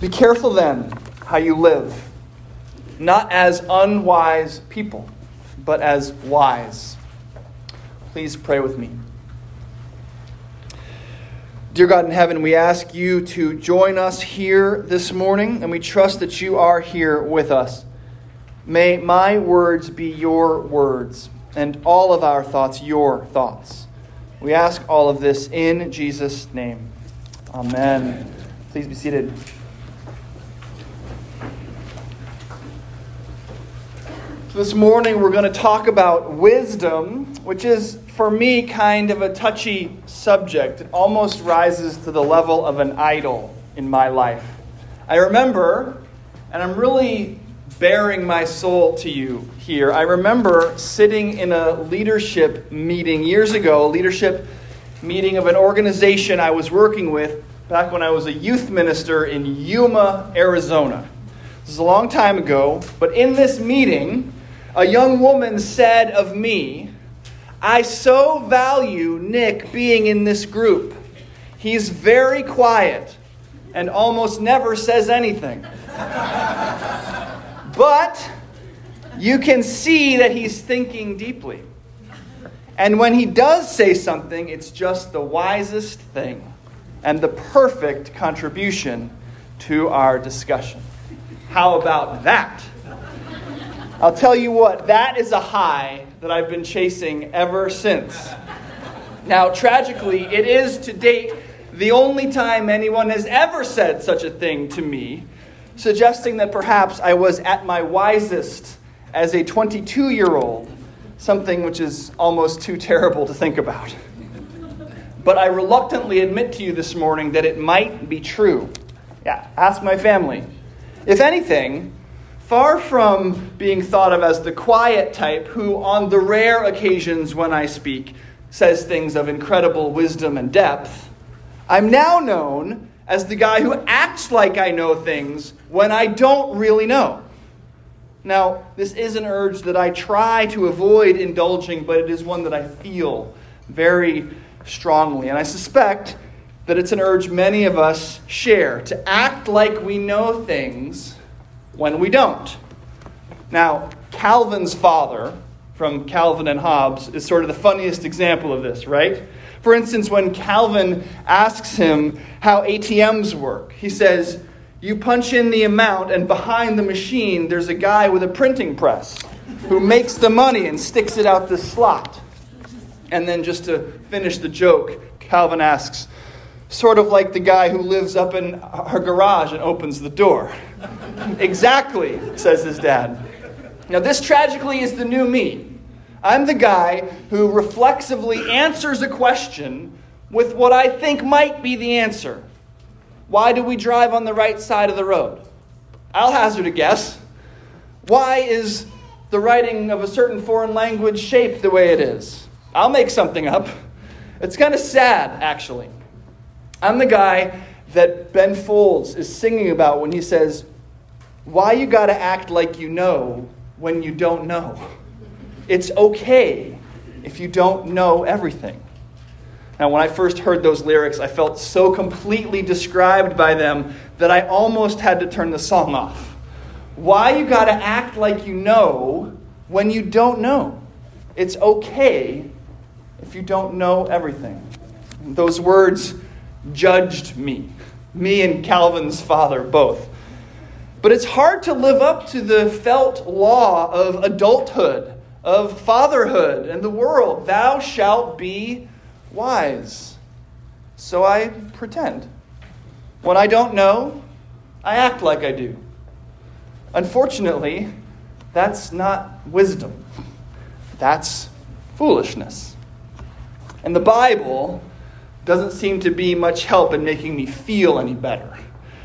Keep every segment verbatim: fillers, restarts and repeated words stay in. Be careful then how you live, not as unwise people, but as wise. Please pray with me. Dear God in heaven, we ask you to join us here this morning, and we trust that you are here with us. May my words be your words, and all of our thoughts your thoughts. We ask all of this in Jesus' name. Amen. Please be seated. This morning we're going to talk about wisdom, which is, for me, kind of a touchy subject. It almost rises to the level of an idol in my life. I remember, and I'm really bearing my soul to you here, I remember sitting in a leadership meeting years ago, a leadership meeting of an organization I was working with back when I was a youth minister in Yuma, Arizona. This is a long time ago, but in this meeting, a young woman said of me, "I so value Nick being in this group. He's very quiet and almost never says anything. But you can see that he's thinking deeply. And when he does say something, it's just the wisest thing and the perfect contribution to our discussion." How about that? I'll tell you what, that is a high that I've been chasing ever since. Now, tragically, it is to date the only time anyone has ever said such a thing to me, suggesting that perhaps I was at my wisest as a twenty-two-year-old, something which is almost too terrible to think about. But I reluctantly admit to you this morning that it might be true. Yeah, ask my family. If anything, far from being thought of as the quiet type who, on the rare occasions when I speak, says things of incredible wisdom and depth, I'm now known as the guy who acts like I know things when I don't really know. Now, this is an urge that I try to avoid indulging, but it is one that I feel very strongly. And I suspect that it's an urge many of us share, to act like we know things when we don't. Now, Calvin's father from Calvin and Hobbes is sort of the funniest example of this, right? For instance, when Calvin asks him how A T Ms work, he says, "You punch in the amount and behind the machine there's a guy with a printing press who makes the money and sticks it out this slot." And then just to finish the joke, Calvin asks, "Sort of like the guy who lives up in her garage and opens the door." "Exactly," says his dad. Now, this tragically is the new me. I'm the guy who reflexively answers a question with what I think might be the answer. Why do we drive on the right side of the road? I'll hazard a guess. Why is the writing of a certain foreign language shaped the way it is? I'll make something up. It's kind of sad, actually. I'm the guy that Ben Folds is singing about when he says, "Why you gotta act like you know when you don't know? It's okay if you don't know everything." Now, when I first heard those lyrics, I felt so completely described by them that I almost had to turn the song off. Why you gotta act like you know when you don't know? It's okay if you don't know everything. And those words judged me, me and Calvin's father both. But it's hard to live up to the felt law of adulthood, of fatherhood, and the world. Thou shalt be wise. So I pretend. When I don't know, I act like I do. Unfortunately, that's not wisdom. That's foolishness. And the Bible doesn't seem to be much help in making me feel any better.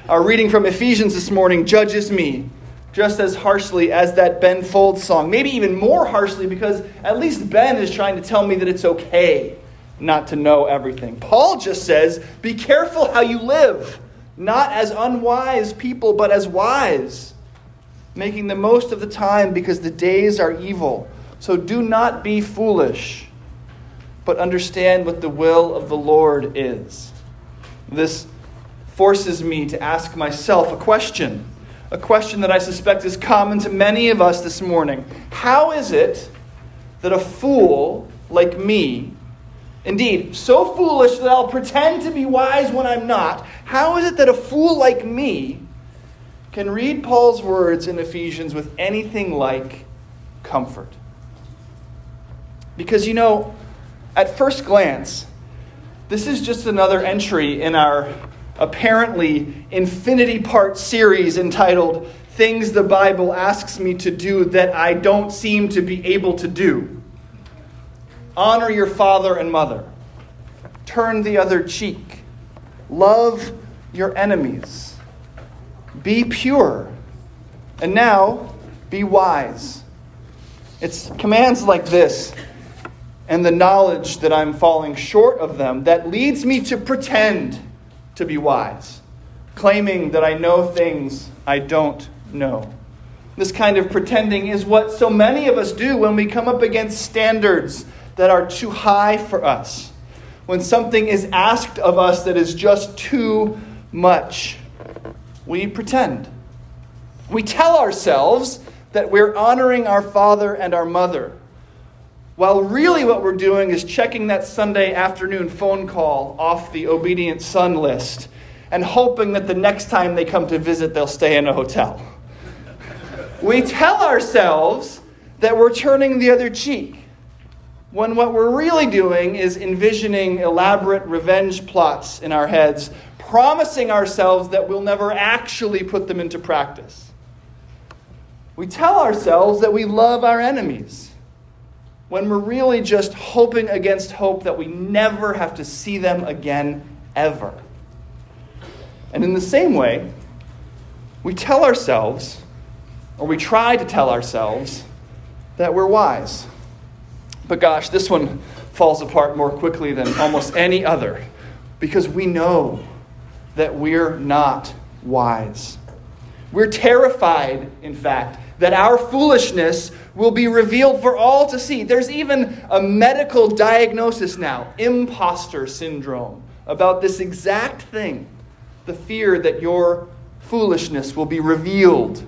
Our reading from Ephesians this morning judges me just as harshly as that Ben Folds song. Maybe even more harshly, because at least Ben is trying to tell me that it's okay not to know everything. Paul just says, be careful how you live, not as unwise people, but as wise, making the most of the time because the days are evil. So do not be foolish, but understand what the will of the Lord is. This forces me to ask myself a question, a question that I suspect is common to many of us this morning. How is it that a fool like me, indeed, so foolish that I'll pretend to be wise when I'm not, how is it that a fool like me can read Paul's words in Ephesians with anything like comfort? Because, you know, at first glance, this is just another entry in our apparently infinity-part series entitled Things the Bible Asks Me to Do That I Don't Seem to Be Able to Do. Honor your father and mother. Turn the other cheek. Love your enemies. Be pure. And now, be wise. It's commands like this and the knowledge that I'm falling short of them that leads me to pretend to be wise, claiming that I know things I don't know. This kind of pretending is what so many of us do when we come up against standards that are too high for us, when something is asked of us that is just too much. We pretend. We tell ourselves that we're honoring our father and our mother, while really what we're doing is checking that Sunday afternoon phone call off the obedient son list and hoping that the next time they come to visit, they'll stay in a hotel. We tell ourselves that we're turning the other cheek, when what we're really doing is envisioning elaborate revenge plots in our heads, promising ourselves that we'll never actually put them into practice. We tell ourselves that we love our enemies, when we're really just hoping against hope that we never have to see them again, ever. And in the same way, we tell ourselves, or we try to tell ourselves, that we're wise. But gosh, this one falls apart more quickly than almost any other, because we know that we're not wise. We're terrified, in fact, that our foolishness will be revealed for all to see. There's even a medical diagnosis now, imposter syndrome, about this exact thing, the fear that your foolishness will be revealed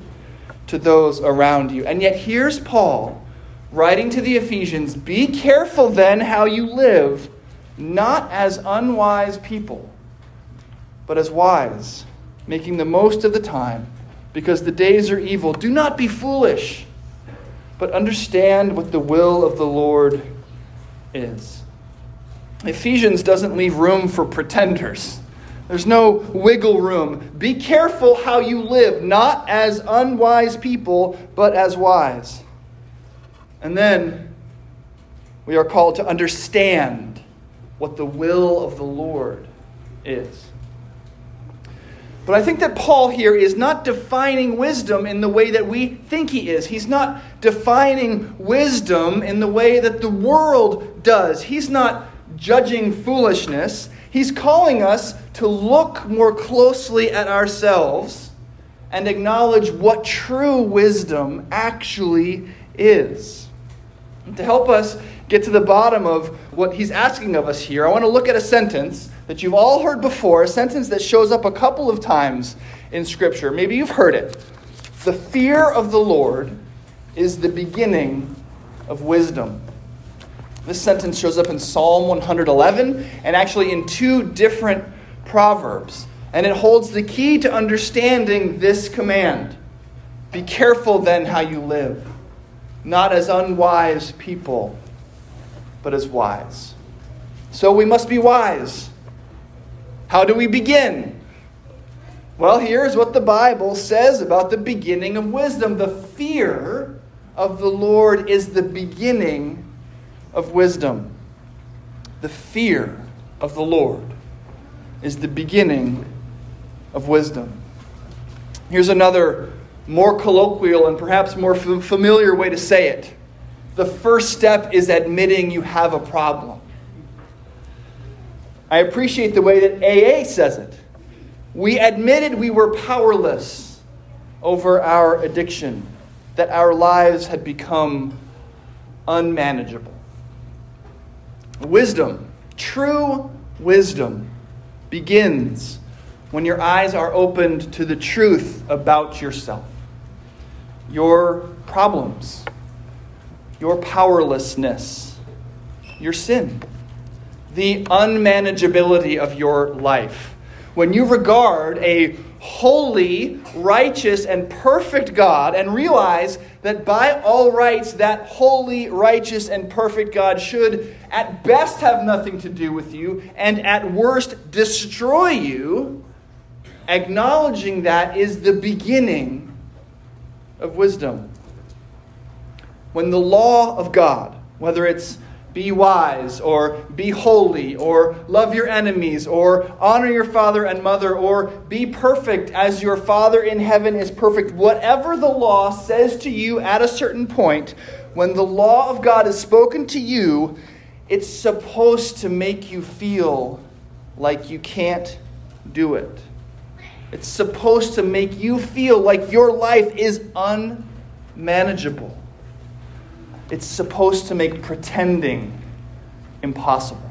to those around you. And yet here's Paul writing to the Ephesians, be careful then how you live, not as unwise people, but as wise, making the most of the time, because the days are evil. Do not be foolish, but understand what the will of the Lord is. Ephesians doesn't leave room for pretenders. There's no wiggle room. Be careful how you live, not as unwise people, but as wise. And then we are called to understand what the will of the Lord is. But I think that Paul here is not defining wisdom in the way that we think he is. He's not defining wisdom in the way that the world does. He's not judging foolishness. He's calling us to look more closely at ourselves and acknowledge what true wisdom actually is. And to help us get to the bottom of what he's asking of us here, I want to look at a sentence that you've all heard before, a sentence that shows up a couple of times in Scripture. Maybe you've heard it. The fear of the Lord is the beginning of wisdom. This sentence shows up in Psalm one eleven and actually in two different Proverbs. And it holds the key to understanding this command. Be careful then how you live, not as unwise people, but as wise. So we must be wise. How do we begin? Well, here's what the Bible says about the beginning of wisdom. The fear of the Lord is the beginning of wisdom. The fear of the Lord is the beginning of wisdom. Here's another more colloquial and perhaps more f- familiar way to say it. The first step is admitting you have a problem. I appreciate the way that A A says it. We admitted we were powerless over our addiction, that our lives had become unmanageable. Wisdom, true wisdom, begins when your eyes are opened to the truth about yourself, your problems, your powerlessness, your sin, the unmanageability of your life. When you regard a holy, righteous, and perfect God and realize that by all rights, that holy, righteous, and perfect God should at best have nothing to do with you and at worst destroy you, acknowledging that is the beginning of wisdom. When the law of God, whether it's be wise or be holy or love your enemies or honor your father and mother or be perfect as your Father in heaven is perfect, whatever the law says to you at a certain point, when the law of God is spoken to you, it's supposed to make you feel like you can't do it. It's supposed to make you feel like your life is unmanageable. It's supposed to make pretending impossible.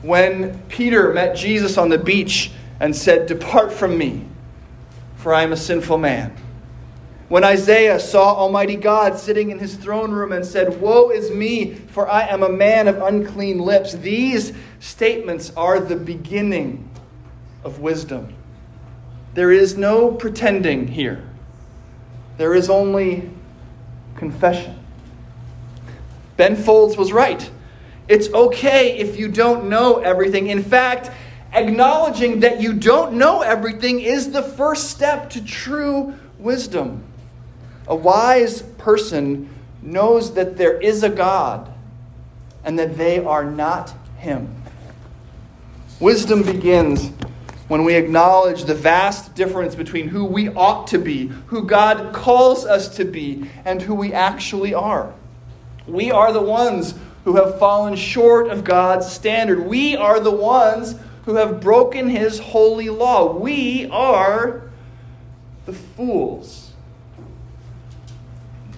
When Peter met Jesus on the beach and said, "Depart from me, for I am a sinful man." When Isaiah saw Almighty God sitting in his throne room and said, "Woe is me, for I am a man of unclean lips." These statements are the beginning of wisdom. There is no pretending here. There is only confession. Ben Folds was right. It's okay if you don't know everything. In fact, acknowledging that you don't know everything is the first step to true wisdom. A wise person knows that there is a God and that they are not him. Wisdom begins when we acknowledge the vast difference between who we ought to be, who God calls us to be, and who we actually are. We are the ones who have fallen short of God's standard. We are the ones who have broken his holy law. We are the fools.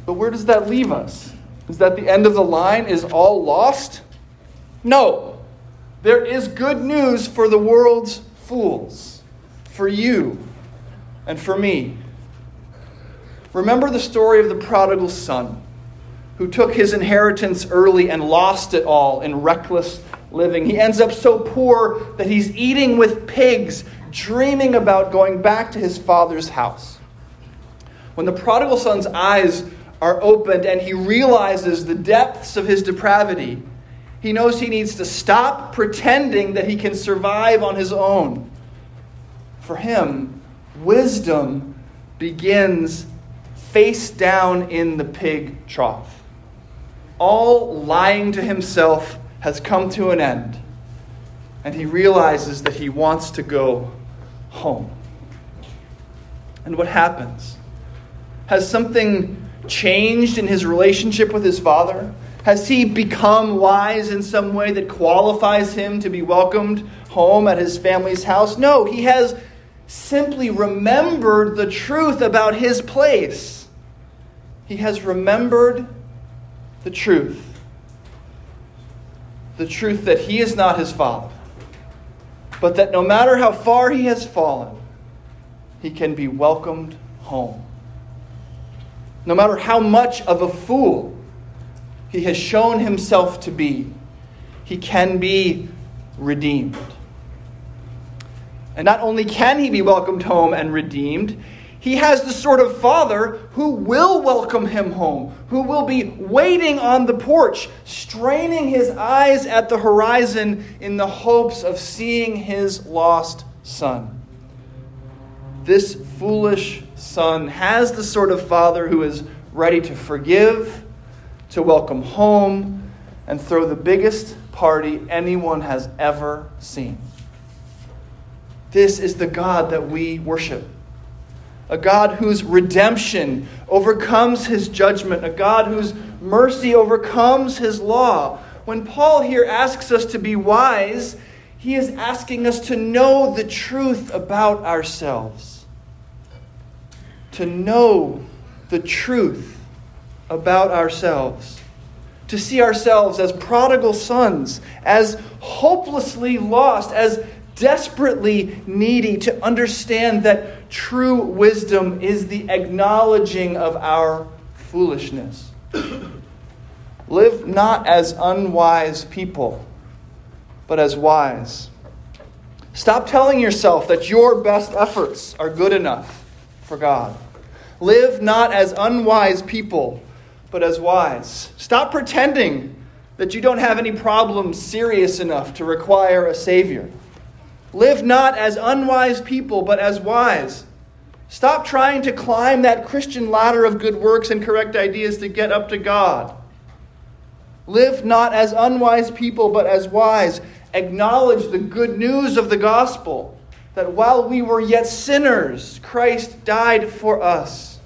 But where does that leave us? Is that the end of the line? Is all lost? No. There is good news for the world's fools, for you and for me. Remember the story of the prodigal son who took his inheritance early and lost it all in reckless living. He ends up so poor that he's eating with pigs, dreaming about going back to his father's house. When the prodigal son's eyes are opened and he realizes the depths of his depravity, he knows he needs to stop pretending that he can survive on his own. For him, wisdom begins face down in the pig trough. All lying to himself has come to an end, and he realizes that he wants to go home. And what happens? Has something changed in his relationship with his father? Has he become wise in some way that qualifies him to be welcomed home at his family's house? No, he has simply remembered the truth about his place. He has remembered the truth. The truth that he is not his father, but that no matter how far he has fallen, he can be welcomed home. No matter how much of a fool he has shown himself to be, he can be redeemed. And not only can he be welcomed home and redeemed, he has the sort of father who will welcome him home, who will be waiting on the porch, straining his eyes at the horizon in the hopes of seeing his lost son. This foolish son has the sort of father who is ready to forgive, to welcome home, and throw the biggest party anyone has ever seen. This is the God that we worship. A God whose redemption overcomes his judgment. A God whose mercy overcomes his law. When Paul here asks us to be wise, he is asking us to know the truth about ourselves. To know the truth about ourselves, to see ourselves as prodigal sons, as hopelessly lost, as desperately needy to understand that true wisdom is the acknowledging of our foolishness. Live not as unwise people, but as wise. Stop telling yourself that your best efforts are good enough for God. Live not as unwise people, but as wise. Stop pretending that you don't have any problems serious enough to require a Savior. Live not as unwise people, but as wise. Stop trying to climb that Christian ladder of good works and correct ideas to get up to God. Live not as unwise people, but as wise. Acknowledge the good news of the gospel, that while we were yet sinners, Christ died for us.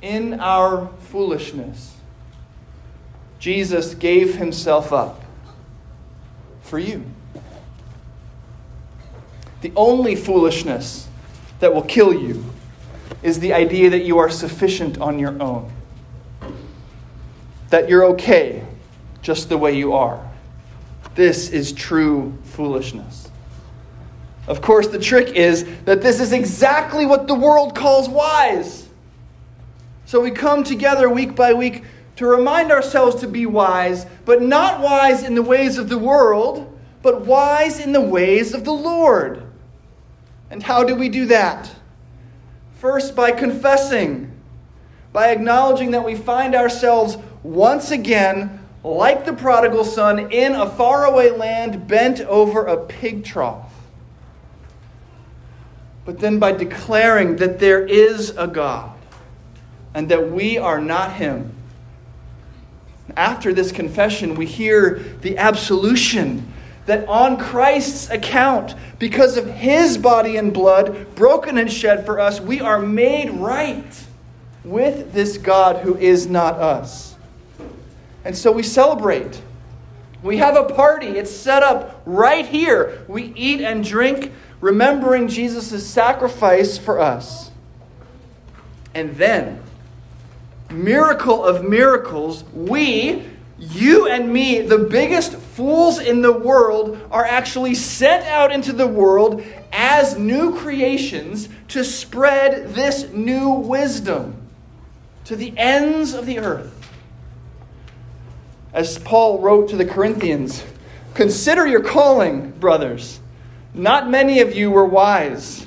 In our foolishness, Jesus gave himself up for you. The only foolishness that will kill you is the idea that you are sufficient on your own, that you're okay just the way you are. This is true foolishness. Of course, the trick is that this is exactly what the world calls wise. So we come together week by week to remind ourselves to be wise, but not wise in the ways of the world, but wise in the ways of the Lord. And how do we do that? First, by confessing, by acknowledging that we find ourselves once again, like the prodigal son, in a faraway land, bent over a pig trough. But then by declaring that there is a God and that we are not him. After this confession, we hear the absolution that on Christ's account, because of his body and blood broken and shed for us, we are made right with this God who is not us. And so we celebrate. We have a party. It's set up right here. We eat and drink, remembering Jesus' sacrifice for us. And then, miracle of miracles, we, you and me, the biggest fools in the world, are actually sent out into the world as new creations to spread this new wisdom to the ends of the earth. As Paul wrote to the Corinthians, "Consider your calling, brothers. Not many of you were wise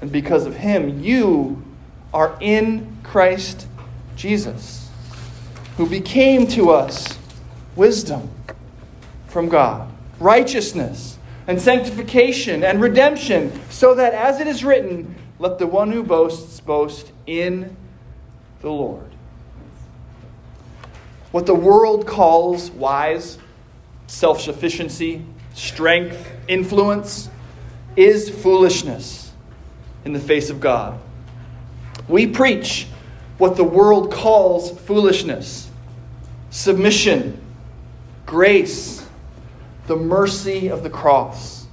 And because of him, you are in Christ Jesus, who became to us wisdom from God, righteousness and sanctification and redemption, so that as it is written, let the one who boasts boast in the Lord." What the world calls wise, self-sufficiency, strength, influence, is foolishness in the face of God. We preach what the world calls foolishness: submission, grace, the mercy of the cross.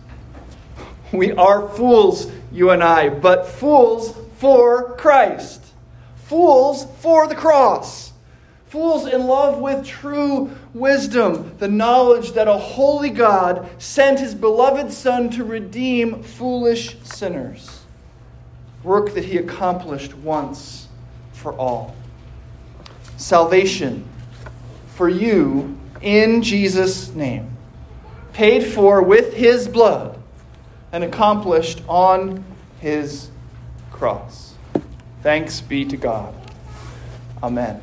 We are fools, you and I, but fools for Christ. Fools for the cross. Fools in love with true wisdom, the knowledge that a holy God sent his beloved Son to redeem foolish sinners. Work that he accomplished once for all. Salvation for you in Jesus' name, paid for with his blood and accomplished on his cross. Thanks be to God. Amen.